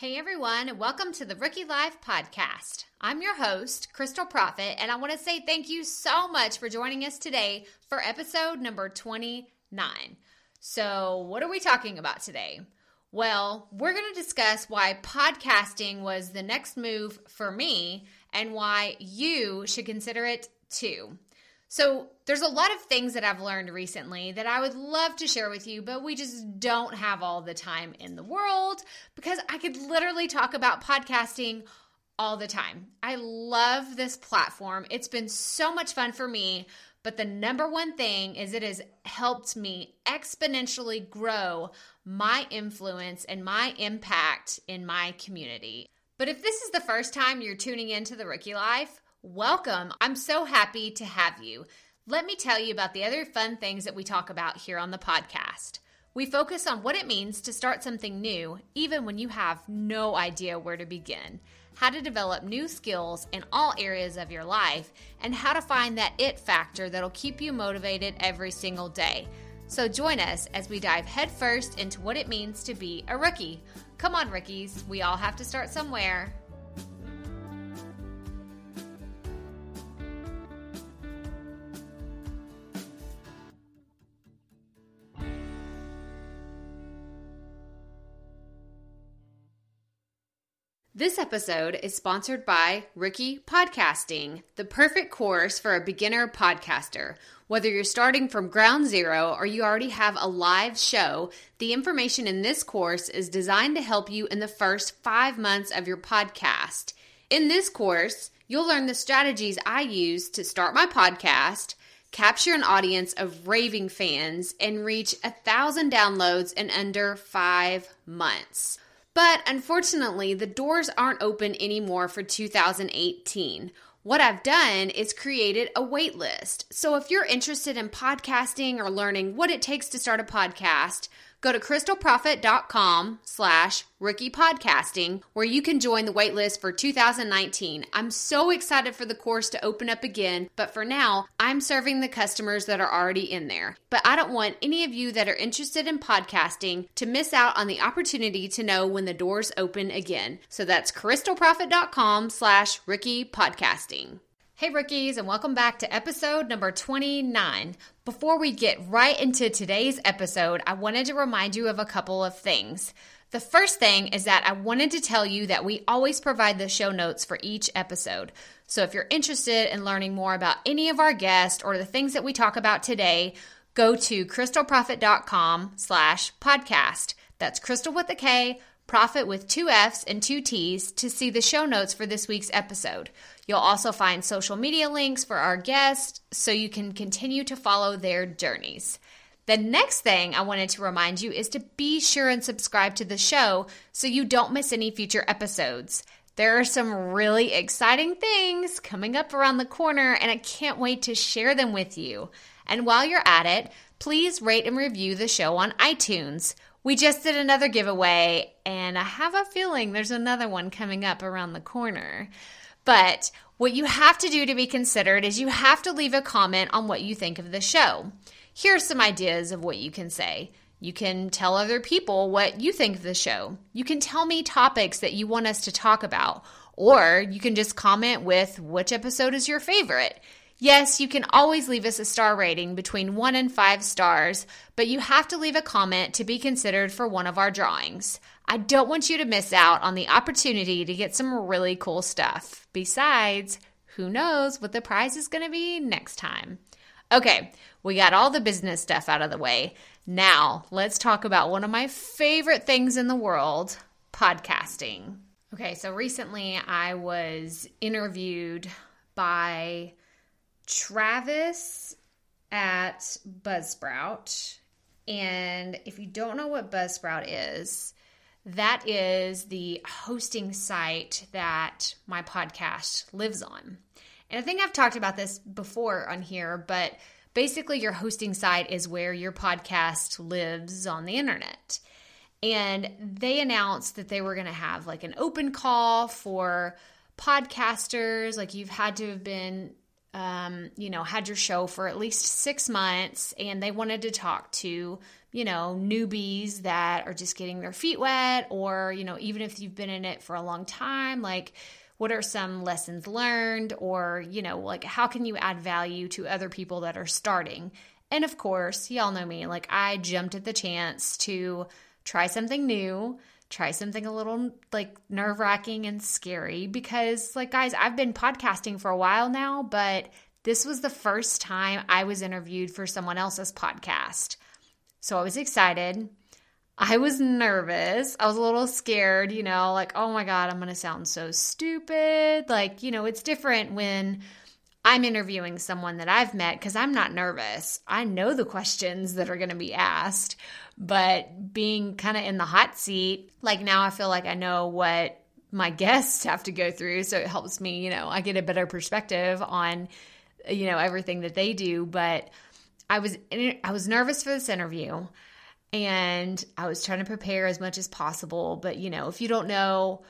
Hey everyone, welcome to the Rookie Life podcast. I'm your host, Crystal Profit, and I want to say thank you so much for joining us today for episode number 29. So what are we talking about today? Well, we're going to discuss why podcasting was the next move for me and why you should consider it too. So there's a lot of things that I've learned recently that I would love to share with you, but we just don't have all the time in the world because I could literally talk about podcasting all the time. I love this platform. It's been so much fun for me, but the number one thing is it has helped me exponentially grow my influence and my impact in my community. But if this is the first time you're tuning into The Rookie Life, welcome. I'm so happy to have you. Let me tell you about the other fun things that we talk about here on the podcast. We focus on what it means to start something new, even when you have no idea where to begin, how to develop new skills in all areas of your life, and how to find that it factor that'll keep you motivated every single day. So join us as we dive headfirst into what it means to be a rookie. Come on, rookies. We all have to start somewhere. This episode is sponsored by Rookie Podcasting, the perfect course for a beginner podcaster. Whether you're starting from ground zero or you already have a live show, the information in this course is designed to help you in the first 5 months of your podcast. In this course, you'll learn the strategies I use to start my podcast, capture an audience of raving fans, and reach 1,000 downloads in under 5 months. But unfortunately, the doors aren't open anymore for 2018. What I've done is created a wait list. So if you're interested in podcasting or learning what it takes to start a podcast, go to crystalprofit.com/rookiepodcasting where you can join the wait list for 2019. I'm so excited for the course to open up again, but for now, I'm serving the customers that are already in there. But I don't want any of you that are interested in podcasting to miss out on the opportunity to know when the doors open again. So that's crystalprofit.com/rookiepodcasting. Hey rookies, and welcome back to episode number 29. Before we get right into today's episode, I wanted to remind you of a couple of things. The first thing is that I wanted to tell you that we always provide the show notes for each episode. So if you're interested in learning more about any of our guests or the things that we talk about today, go to crystalprofit.com/podcast. That's Crystal with a K, Profit with two F's and two T's to see the show notes for this week's episode. You'll also find social media links for our guests so you can continue to follow their journeys. The next thing I wanted to remind you is to be sure and subscribe to the show so you don't miss any future episodes. There are some really exciting things coming up around the corner, and I can't wait to share them with you. And while you're at it, please rate and review the show on iTunes. We just did another giveaway, and I have a feeling there's another one coming up around the corner. But what you have to do to be considered is you have to leave a comment on what you think of the show. Here's some ideas of what you can say. You can tell other people what you think of the show. You can tell me topics that you want us to talk about, or you can just comment with which episode is your favorite. Yes, you can always leave us a star rating between 1 and 5 stars, but you have to leave a comment to be considered for one of our drawings. I don't want you to miss out on the opportunity to get some really cool stuff. Besides, who knows what the prize is going to be next time. Okay, we got all the business stuff out of the way. Now, let's talk about one of my favorite things in the world, podcasting. Okay, so recently I was interviewed by Travis at Buzzsprout, and if you don't know what Buzzsprout is, that is the hosting site that my podcast lives on. And I think I've talked about this before on here, but basically your hosting site is where your podcast lives on the internet. And they announced that they were going to have like an open call for podcasters. Like, you've had to have been had your show for at least 6 months and they wanted to talk to, newbies that are just getting their feet wet, or, even if you've been in it for a long time, like what are some lessons learned, or, like how can you add value to other people that are starting? And of course, y'all know me, like I jumped at the chance to try something new, try something a little like nerve-wracking and scary, because like, guys, I've been podcasting for a while now, but this was the first time I was interviewed for someone else's podcast. So I was excited. I was nervous. I was a little scared, like, oh my God, I'm going to sound so stupid. Like, it's different when I'm interviewing someone that I've met, because I'm not nervous. I know the questions that are going to be asked, but being kind of in the hot seat, like now I feel like I know what my guests have to go through. So it helps me, I get a better perspective on, everything that they do. But I was nervous for this interview and I was trying to prepare as much as possible. But, if you don't know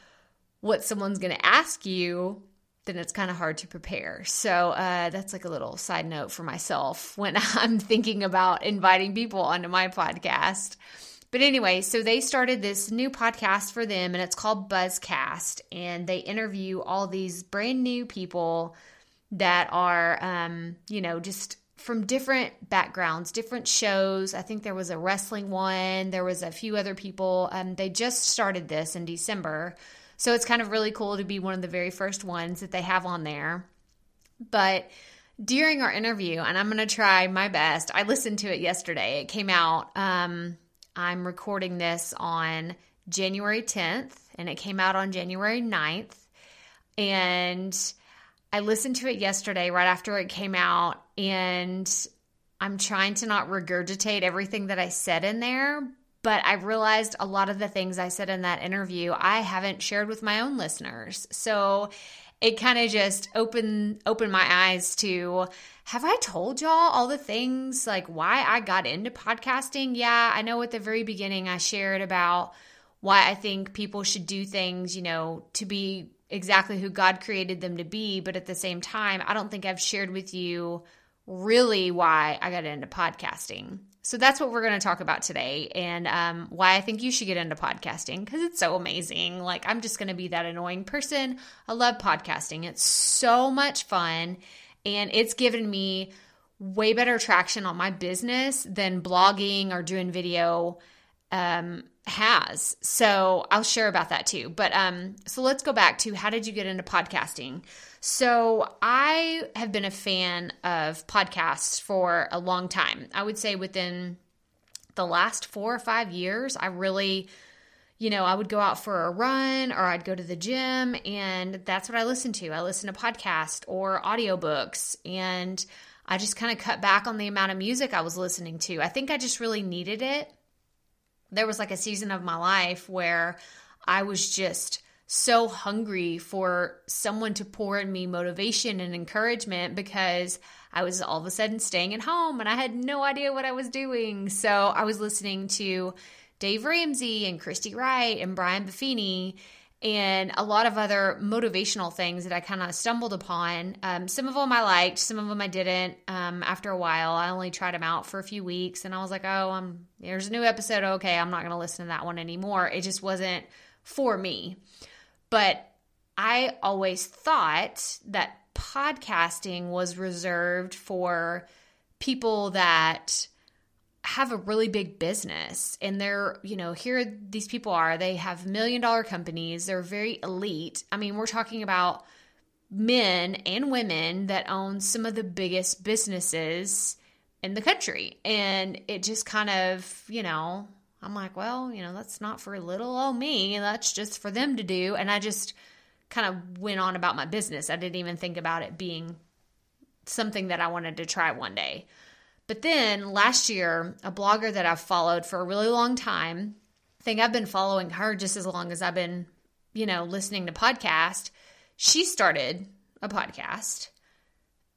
what someone's going to ask you, then it's kind of hard to prepare. So that's like a little side note for myself when I'm thinking about inviting people onto my podcast. But anyway, so they started this new podcast for them and it's called Buzzcast. And they interview all these brand new people that are, just from different backgrounds, different shows. I think there was a wrestling one. There was a few other people. They just started this in December. So it's kind of really cool to be one of the very first ones that they have on there. But during our interview, and I'm going to try my best. I listened to it yesterday. It came out. I'm recording this on January 10th, and it came out on January 9th. And I listened to it yesterday right after it came out, and I'm trying to not regurgitate everything that I said in there. But I realized a lot of the things I said in that interview, I haven't shared with my own listeners. So it kind of just opened my eyes to, have I told y'all all the things, like why I got into podcasting? Yeah, I know at the very beginning I shared about why I think people should do things, to be exactly who God created them to be. But at the same time, I don't think I've shared with you really why I got into podcasting. So that's what we're going to talk about today, and why I think you should get into podcasting, because it's so amazing. Like, I'm just going to be that annoying person. I love podcasting. It's so much fun, and it's given me way better traction on my business than blogging or doing video has. So I'll share about that too. But so let's go back to, how did you get into podcasting? So I have been a fan of podcasts for a long time. I would say within the last 4 or 5 years, I really, I would go out for a run or I'd go to the gym, and that's what I listen to. I listen to podcasts or audiobooks, and I just kind of cut back on the amount of music I was listening to. I think I just really needed it. There was like a season of my life where I was just so hungry for someone to pour in me motivation and encouragement, because I was all of a sudden staying at home and I had no idea what I was doing. So I was listening to Dave Ramsey and Christy Wright and Brian Buffini and a lot of other motivational things that I kind of stumbled upon. Some of them I liked, some of them I didn't. After a while, I only tried them out for a few weeks and I was like, oh, there's a new episode. Okay, I'm not going to listen to that one anymore. It just wasn't for me. But I always thought that podcasting was reserved for people that have a really big business, and they're, here these people are, they have $1 million companies. They're very elite. I mean, we're talking about men and women that own some of the biggest businesses in the country. And it just kind of, I'm like, well, that's not for little old me. That's just for them to do. And I just kind of went on about my business. I didn't even think about it being something that I wanted to try one day. But then last year, a blogger that I've followed for a really long time, I think I've been following her just as long as I've been, listening to podcasts. She started a podcast,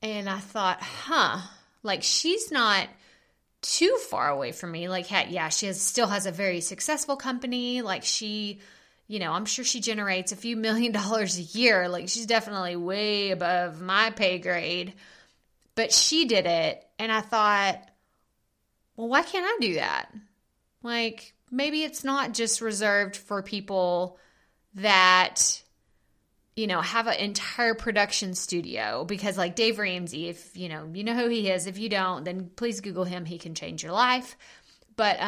and I thought, like, she's not too far away from me. Like, yeah, she still has a very successful company. Like she, you know, I'm sure she generates a few $1 million a year. Like, she's definitely way above my pay grade, but she did it. And I thought, well, why can't I do that? Like, maybe it's not just reserved for people that, you know, have an entire production studio, because like Dave Ramsey, if you know who he is, if you don't, then please Google him. He can change your life. But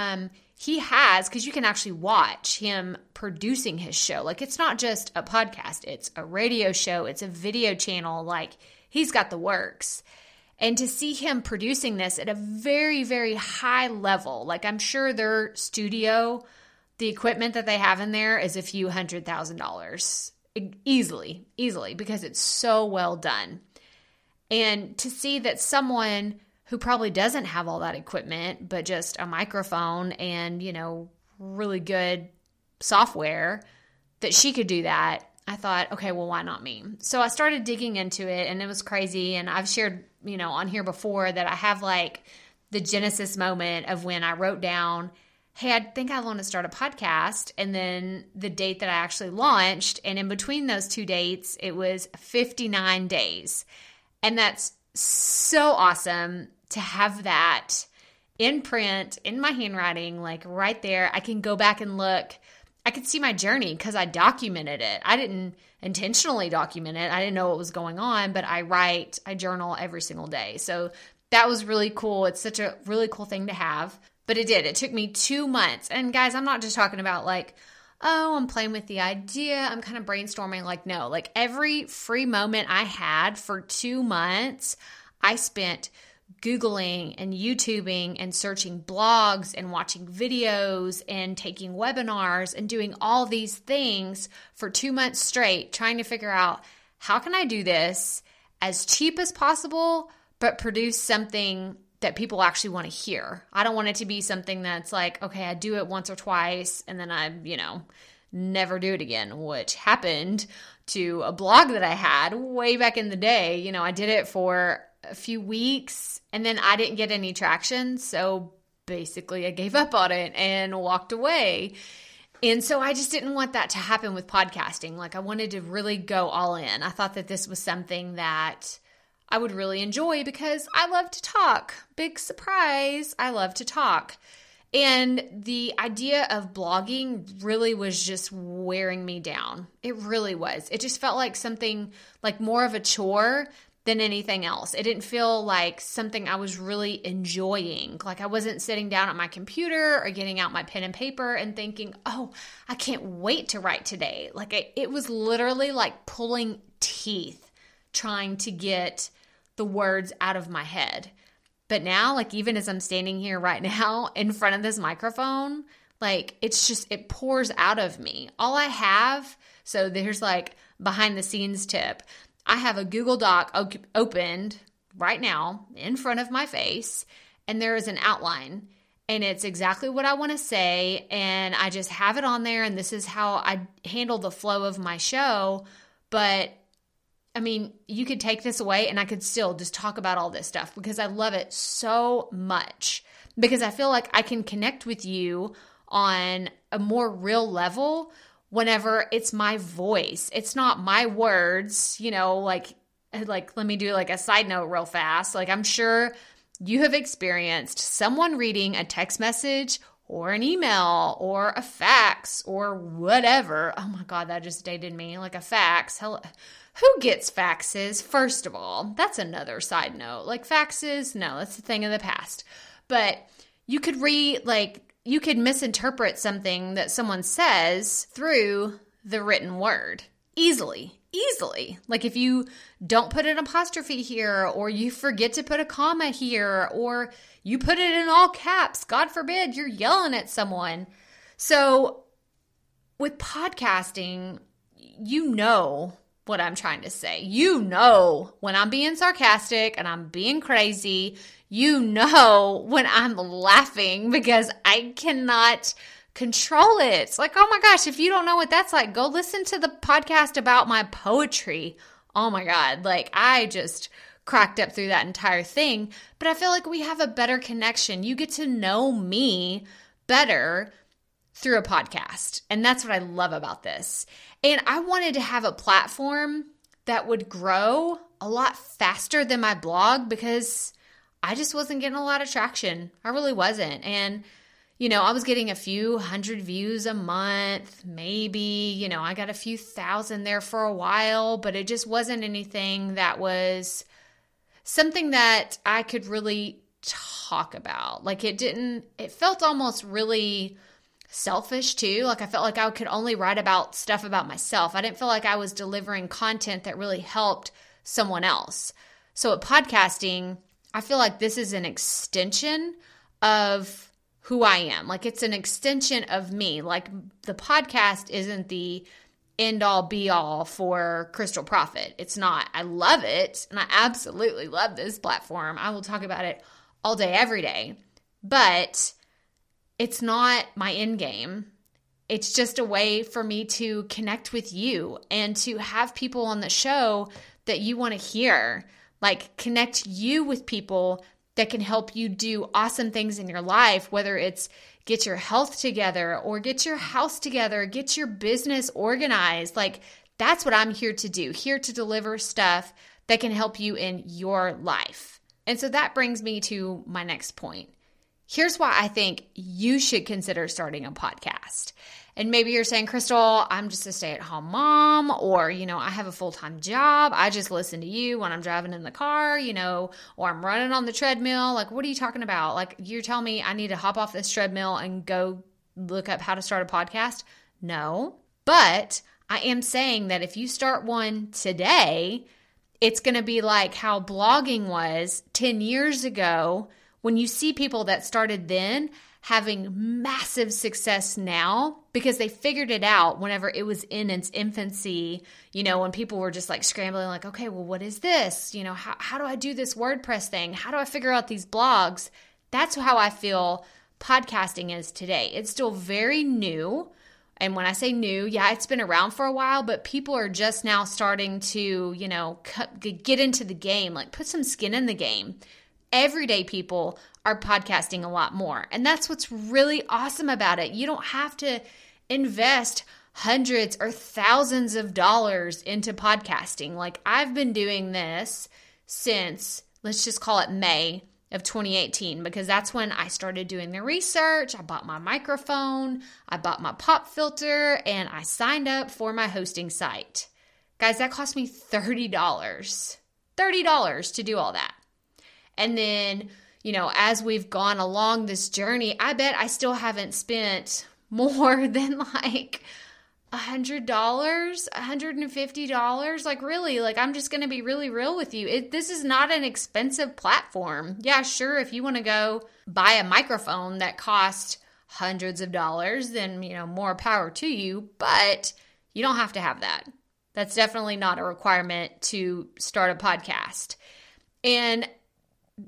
he has, because you can actually watch him producing his show. Like, it's not just a podcast, it's a radio show, it's a video channel. Like, he's got the works. And to see him producing this at a very, very high level, like, I'm sure their studio, the equipment that they have in there is a few $100,000 easily, because it's so well done. And to see that someone who probably doesn't have all that equipment, but just a microphone and, you know, really good software, that she could do that, I thought, okay, well, why not me? So I started digging into it, and it was crazy. And I've shared, you know, on here before that I have like the genesis moment of when I wrote down, hey, I think I want to start a podcast, and then the date that I actually launched. And in between those two dates, it was 59 days. And that's so awesome to have that in print, in my handwriting, like right there. I can go back and look. I could see my journey because I documented it. I didn't intentionally document it. I didn't know what was going on, but I journal every single day. So that was really cool. It's such a really cool thing to have. But it did. It took me 2 months. And guys, I'm not just talking about like, oh, I'm playing with the idea, I'm kind of brainstorming. Like, no, like every free moment I had for 2 months, I spent Googling and YouTubing and searching blogs and watching videos and taking webinars and doing all these things for 2 months straight, trying to figure out, how can I do this as cheap as possible, but produce something that people actually want to hear. I don't want it to be something that's like, okay, I do it once or twice and then I, you know, never do it again, which happened to a blog that I had way back in the day. You know, I did it for a few weeks and then I didn't get any traction. So basically I gave up on it and walked away. And so I just didn't want that to happen with podcasting. Like, I wanted to really go all in. I thought that this was something that I would really enjoy because I love to talk. Big surprise, I love to talk. And the idea of blogging really was just wearing me down. It really was. It just felt like something, like more of a chore than anything else. It didn't feel like something I was really enjoying. Like, I wasn't sitting down at my computer or getting out my pen and paper and thinking, oh, I can't wait to write today. Like, it was literally like pulling teeth trying to get the words out of my head. But now, like, even as I'm standing here right now in front of this microphone, like, it's just, it pours out of me. All I have, so there's like behind the scenes tip, I have a Google Doc opened right now in front of my face, and there is an outline, and it's exactly what I want to say, and I just have it on there, and this is how I handle the flow of my show. But I mean, you could take this away and I could still just talk about all this stuff because I love it so much, because I feel like I can connect with you on a more real level whenever it's my voice. It's not my words, you know, like let me do like a side note real fast. Like, I'm sure you have experienced someone reading a text message or an email or a fax or whatever. Oh my God, that just dated me. Like a fax. Hello. Who gets faxes? First of all, that's another side note. Like, faxes, no, that's a thing of the past. But you could you could misinterpret something that someone says through the written word easily. Like, if you don't put an apostrophe here, or you forget to put a comma here, or you put it in all caps, God forbid, you're yelling at someone. So with podcasting, you know what I'm trying to say. You know when I'm being sarcastic and I'm being crazy. You know when I'm laughing because I cannot control it. It's like, oh my gosh, if you don't know what that's like, go listen to the podcast about my poetry. Oh my God, like, I just cracked up through that entire thing. But I feel like we have a better connection. You get to know me better through a podcast. And that's what I love about this. And I wanted to have a platform that would grow a lot faster than my blog because I just wasn't getting a lot of traction. I really wasn't. And, you know, I was getting a few hundred views a month, maybe, you know, I got a few thousand there for a while, but it just wasn't anything that was something that I could really talk about. Like it felt almost really selfish too. Like I felt like I could only write about stuff about myself. I didn't feel like I was delivering content that really helped someone else. So at podcasting, I feel like this is an extension of who I am. Like it's an extension of me. Like the podcast isn't the end all be all for Crystal Profit. It's not. I love it. And I absolutely love this platform. I will talk about it all day, every day. But it's not my end game. It's just a way for me to connect with you and to have people on the show that you want to hear. Like connect you with people that can help you do awesome things in your life, whether it's get your health together or get your house together, get your business organized. Like that's what I'm here to do, here to deliver stuff that can help you in your life. And so that brings me to my next point. Here's why I think you should consider starting a podcast. And maybe you're saying, Crystal, I'm just a stay-at-home mom, or, you know, I have a full-time job. I just listen to you when I'm driving in the car, you know, or I'm running on the treadmill. Like, what are you talking about? Like, you're telling me I need to hop off this treadmill and go look up how to start a podcast? No, but I am saying that if you start one today, it's going to be like how blogging was 10 years ago when you see people that started then having massive success now because they figured it out whenever it was in its infancy, you know, when people were just like scrambling, like, okay, well, what is this? You know, how do I do this WordPress thing? How do I figure out these blogs? That's how I feel podcasting is today. It's still very new. And when I say new, yeah, it's been around for a while, but people are just now starting to, you know, get into the game, like put some skin in the game. Everyday people are podcasting a lot more. And that's what's really awesome about it. You don't have to invest hundreds or thousands of dollars into podcasting. Like I've been doing this since, let's just call it May of 2018, because that's when I started doing the research. I bought my microphone, I bought my pop filter, and I signed up for my hosting site. Guys, that cost me $30. $30 to do all that. And then, you know, as we've gone along this journey, I bet I still haven't spent more than like $100, $150. Like really, like I'm just going to be really real with you. This is not an expensive platform. Yeah, sure. If you want to go buy a microphone that costs hundreds of dollars, then, you know, more power to you, but you don't have to have that. That's definitely not a requirement to start a podcast. And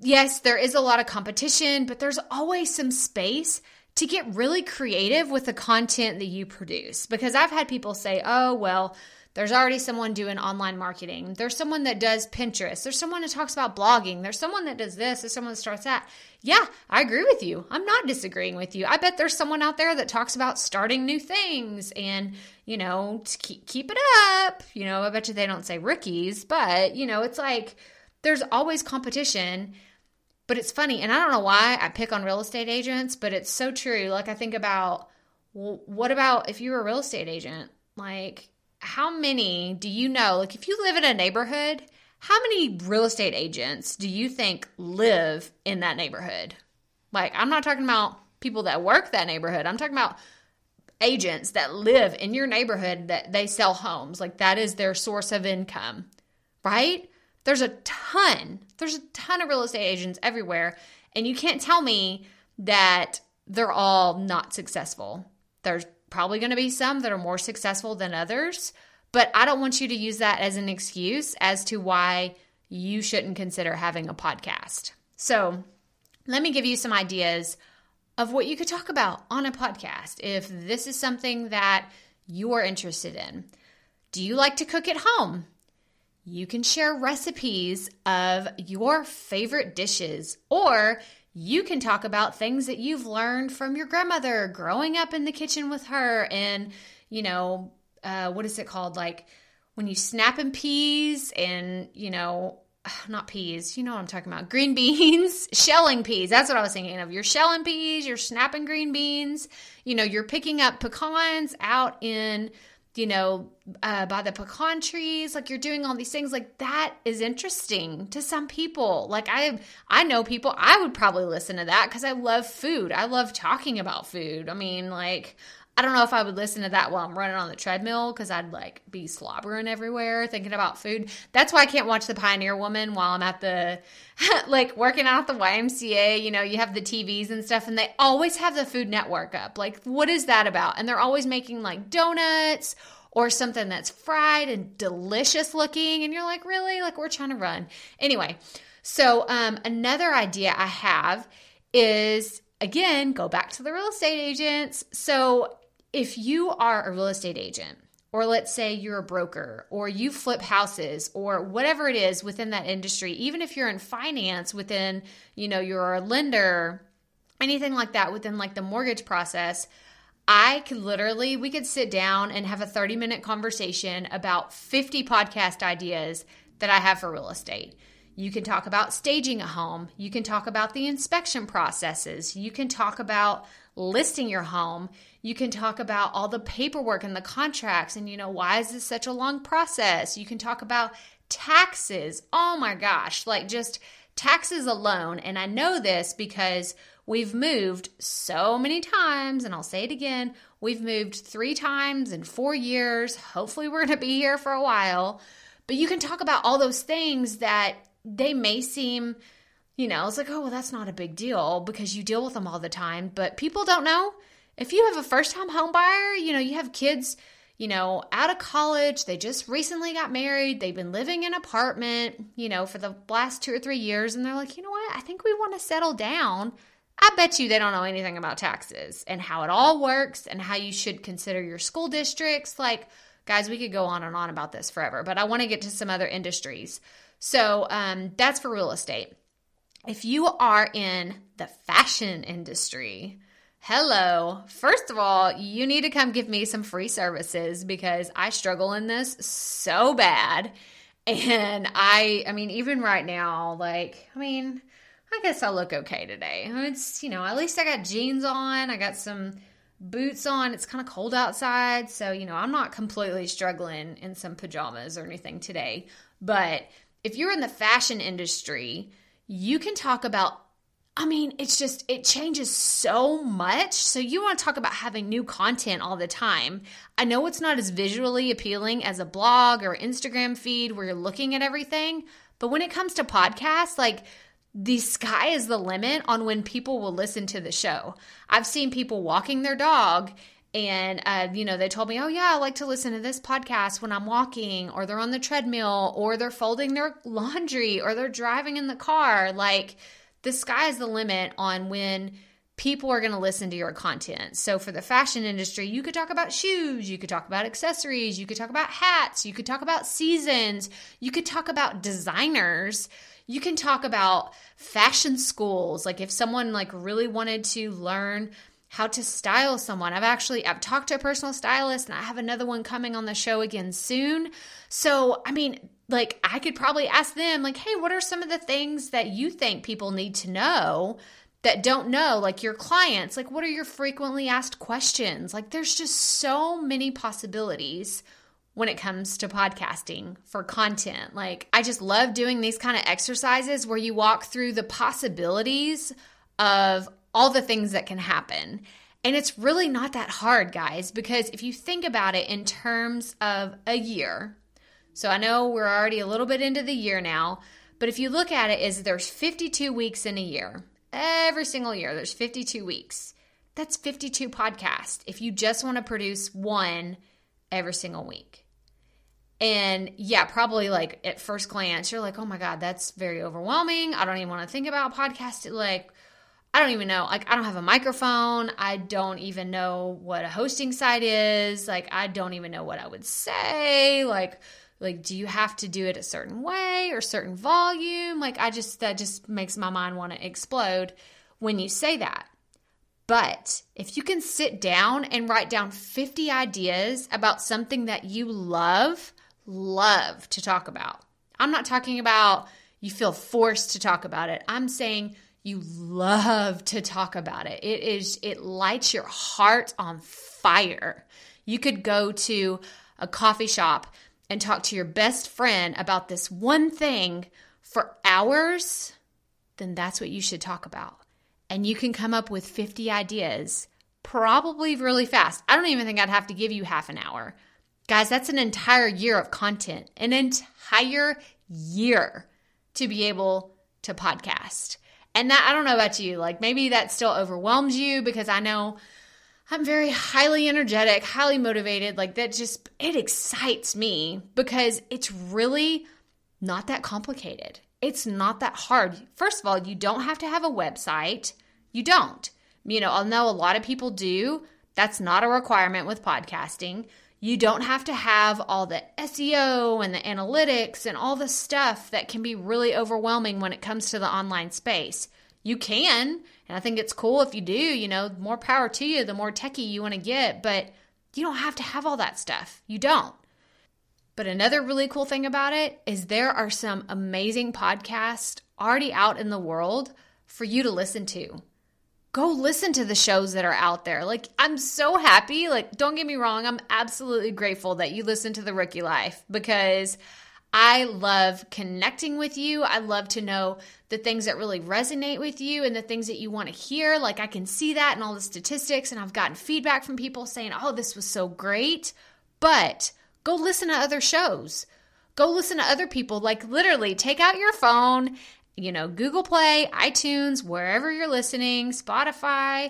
yes, there is a lot of competition, but there's always some space to get really creative with the content that you produce. Because I've had people say, oh, well, there's already someone doing online marketing. There's someone that does Pinterest. There's someone that talks about blogging. There's someone that does this. There's someone that starts that. Yeah, I agree with you. I'm not disagreeing with you. I bet there's someone out there that talks about starting new things and, you know, to keep it up. You know, I bet you they don't say rookies, but, you know, it's like, there's always competition, but it's funny. And I don't know why I pick on real estate agents, but it's so true. Like I think about, well, what about if you were a real estate agent? Like how many do you know? Like if you live in a neighborhood, how many real estate agents do you think live in that neighborhood? Like I'm not talking about people that work that neighborhood. I'm talking about agents that live in your neighborhood that they sell homes. Like that is their source of income, right? There's a ton of real estate agents everywhere, and you can't tell me that they're all not successful. There's probably going to be some that are more successful than others, but I don't want you to use that as an excuse as to why you shouldn't consider having a podcast. So let me give you some ideas of what you could talk about on a podcast if this is something that you are interested in. Do you like to cook at home? You can share recipes of your favorite dishes, or You can talk about things that you've learned from your grandmother, growing up in the kitchen with her, and, you know, what is it called? Like when you snapping peas and, you know, not peas, you know what I'm talking about, green beans, shelling peas. That's what I was thinking of. You're shelling peas, you're snapping green beans, you know, you're picking up pecans out in, you know, by the pecan trees, like you're doing all these things. Like that is interesting to some people. Like I know people, I would probably listen to that because I love food. I love talking about food. I mean, like, I don't know if I would listen to that while I'm running on the treadmill because I'd like be slobbering everywhere thinking about food. That's why I can't watch The Pioneer Woman while I'm at the, like working out at the YMCA. You know, you have the TVs and stuff and they always have the Food Network up. Like, what is that about? And they're always making like donuts or something that's fried and delicious looking. And you're like, really? Like we're trying to run. Anyway, so another idea I have is, again, go back to the real estate agents. So if you are a real estate agent, or let's say you're a broker, or you flip houses, or whatever it is within that industry, even if you're in finance within, you know, you're a lender, anything like that within like the mortgage process, I could literally, we could sit down and have a 30-minute conversation about 50 podcast ideas that I have for real estate. You can talk about staging a home. You can talk about the inspection processes. You can talk about listing your home. You can talk about all the paperwork and the contracts and, you know, why is this such a long process? You can talk about taxes. Oh my gosh, like just taxes alone. And I know this because we've moved so many times, and I'll say it again, we've moved 3 times in 4 years. Hopefully we're going to be here for a while. But you can talk about all those things that they may seem, you know, it's like, oh, well, that's not a big deal because you deal with them all the time. But people don't know. If you have a first-time home buyer, you know, you have kids, you know, out of college, they just recently got married, they've been living in an apartment, you know, for the last 2 or 3 years, and they're like, you know what, I think we want to settle down. I bet you they don't know anything about taxes and how it all works and how you should consider your school districts. Like, guys, we could go on and on about this forever, but I want to get to some other industries. So that's for real estate. If you are in the fashion industry, hello, first of all, you need to come give me some free services because I struggle in this so bad. And I mean, even right now, like, I mean, I guess I look okay today. It's, you know, at least I got jeans on. I got some boots on. It's kind of cold outside. So, you know, I'm not completely struggling in some pajamas or anything today. But if you're in the fashion industry, you can talk about, I mean, it's just, it changes so much. So you want to talk about having new content all the time. I know it's not as visually appealing as a blog or Instagram feed where you're looking at everything. But when it comes to podcasts, like the sky is the limit on when people will listen to the show. I've seen people walking their dog and, you know, they told me, oh, yeah, I like to listen to this podcast when I'm walking, or they're on the treadmill, or they're folding their laundry, or they're driving in the car. Like, the sky is the limit on when people are going to listen to your content. So for the fashion industry, you could talk about shoes, you could talk about accessories, you could talk about hats, you could talk about seasons, you could talk about designers. You can talk about fashion schools. Like if someone like really wanted to learn how to style someone. I've talked to a personal stylist, and I have another one coming on the show again soon. So, I mean, like I could probably ask them like, hey, what are some of the things that you think people need to know that don't know? Like your clients, like what are your frequently asked questions? Like there's just so many possibilities when it comes to podcasting for content. Like I just love doing these kind of exercises where you walk through the possibilities of all the things that can happen. And it's really not that hard, guys, because if you think about it in terms of a year, so I know we're already a little bit into the year now, but if you look at it, is there's 52 weeks in a year. Every single year, there's 52 weeks. That's 52 podcasts if you just want to produce one every single week. And yeah, probably like at first glance, you're like, oh my God, that's very overwhelming. I don't even want to think about podcasting. Like, I don't even know. Like, I don't have a microphone. I don't even know what a hosting site is. Like, I don't even know what I would say. Like, do you have to do it a certain way or certain volume? Like, that just makes my mind want to explode. when you say that. But if you can sit down and write down 50 ideas about something that you love to talk about. I'm not talking about you feel forced to talk about it. I'm saying you love to talk about it. It lights your heart on fire. You could go to a coffee shop and talk to your best friend about this one thing for hours, then that's what you should talk about. And you can come up with 50 ideas, probably really fast. I don't even think I'd have to give you half an hour. Guys, that's an entire year of content, an entire year to be able to podcast. And that, I don't know about you, like maybe that still overwhelms you because I know I'm very highly energetic, highly motivated. Like that just, it excites me because it's really not that complicated. It's not that hard. First of all, you don't have to have a website. You don't. You know, I know a lot of people do. That's not a requirement with podcasting. You don't have to have all the SEO and the analytics and all the stuff that can be really overwhelming when it comes to the online space. You can, and I think it's cool if you do, you know, more power to you, the more techie you want to get, but you don't have to have all that stuff. You don't. But another really cool thing about it is there are some amazing podcasts already out in the world for you to listen to. Go listen to the shows that are out there. Like, I'm so happy. Like, don't get me wrong. I'm absolutely grateful that you listen to The Rookie Life because I love connecting with you. I love to know the things that really resonate with you and the things that you want to hear. Like, I can see that in all the statistics, and I've gotten feedback from people saying, oh, this was so great. But go listen to other shows. Go listen to other people. Like, literally, take out your phone, you know, Google Play, iTunes, wherever you're listening, Spotify,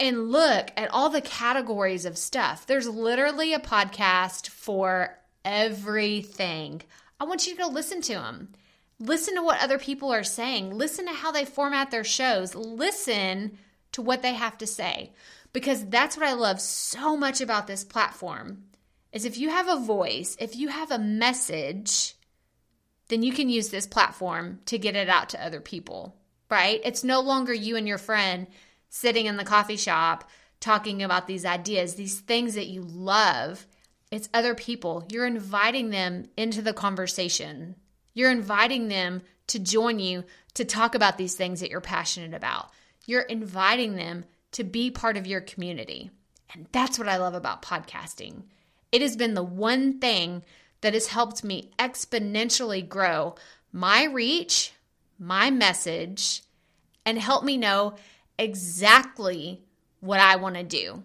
and look at all the categories of stuff. There's literally a podcast for everything. I want you to go listen to them. Listen to what other people are saying. Listen to how they format their shows. Listen to what they have to say, because that's what I love so much about this platform is if you have a voice, if you have a message, then you can use this platform to get it out to other people, right? It's no longer you and your friend sitting in the coffee shop talking about these ideas, these things that you love. It's other people. You're inviting them into the conversation. You're inviting them to join you to talk about these things that you're passionate about. You're inviting them to be part of your community. And that's what I love about podcasting. It has been the one thing that has helped me exponentially grow my reach, my message, and help me know exactly what I want to do.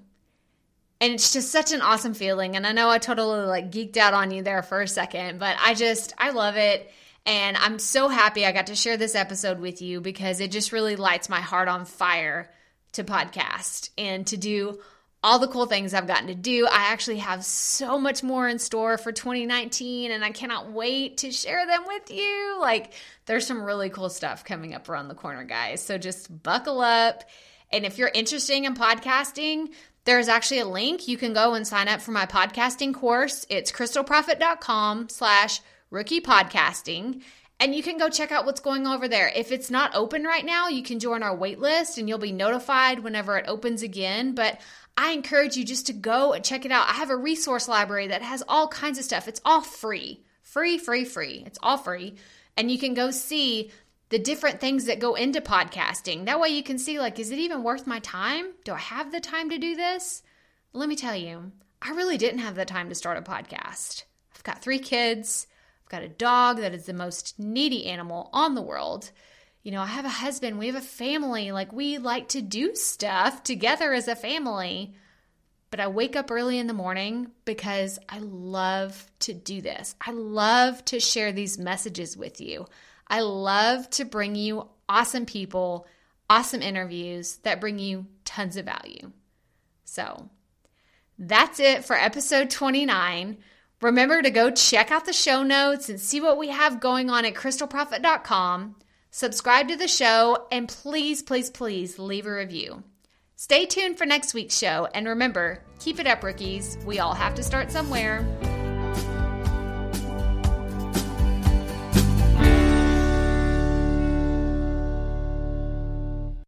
And it's just such an awesome feeling. And I know I totally like geeked out on you there for a second, but I love it. And I'm so happy I got to share this episode with you because it just really lights my heart on fire to podcast and to do all the cool things I've gotten to do. I actually have so much more in store for 2019, and I cannot wait to share them with you. Like, there's some really cool stuff coming up around the corner, guys. So just buckle up. And if you're interested in podcasting, there's actually a link. You can go and sign up for my podcasting course. It's crystalprofit.com/rookiepodcasting. And you can go check out what's going on over there. If it's not open right now, you can join our wait list and you'll be notified whenever it opens again. But I encourage you just to go and check it out. I have a resource library that has all kinds of stuff. It's all free. Free. It's all free. And you can go see the different things that go into podcasting. That way you can see, like, is it even worth my time? Do I have the time to do this? Let me tell you, I really didn't have the time to start a podcast. I've got 3 kids. I've got a dog that is the most needy animal on the world. You know, I have a husband, we have a family, like we like to do stuff together as a family, but I wake up early in the morning because I love to do this. I love to share these messages with you. I love to bring you awesome people, awesome interviews that bring you tons of value. So that's it for episode 29. Remember to go check out the show notes and see what we have going on at crystalprofit.com. Subscribe to the show, and please, please, please leave a review. Stay tuned for next week's show, and remember, keep it up, rookies. We all have to start somewhere.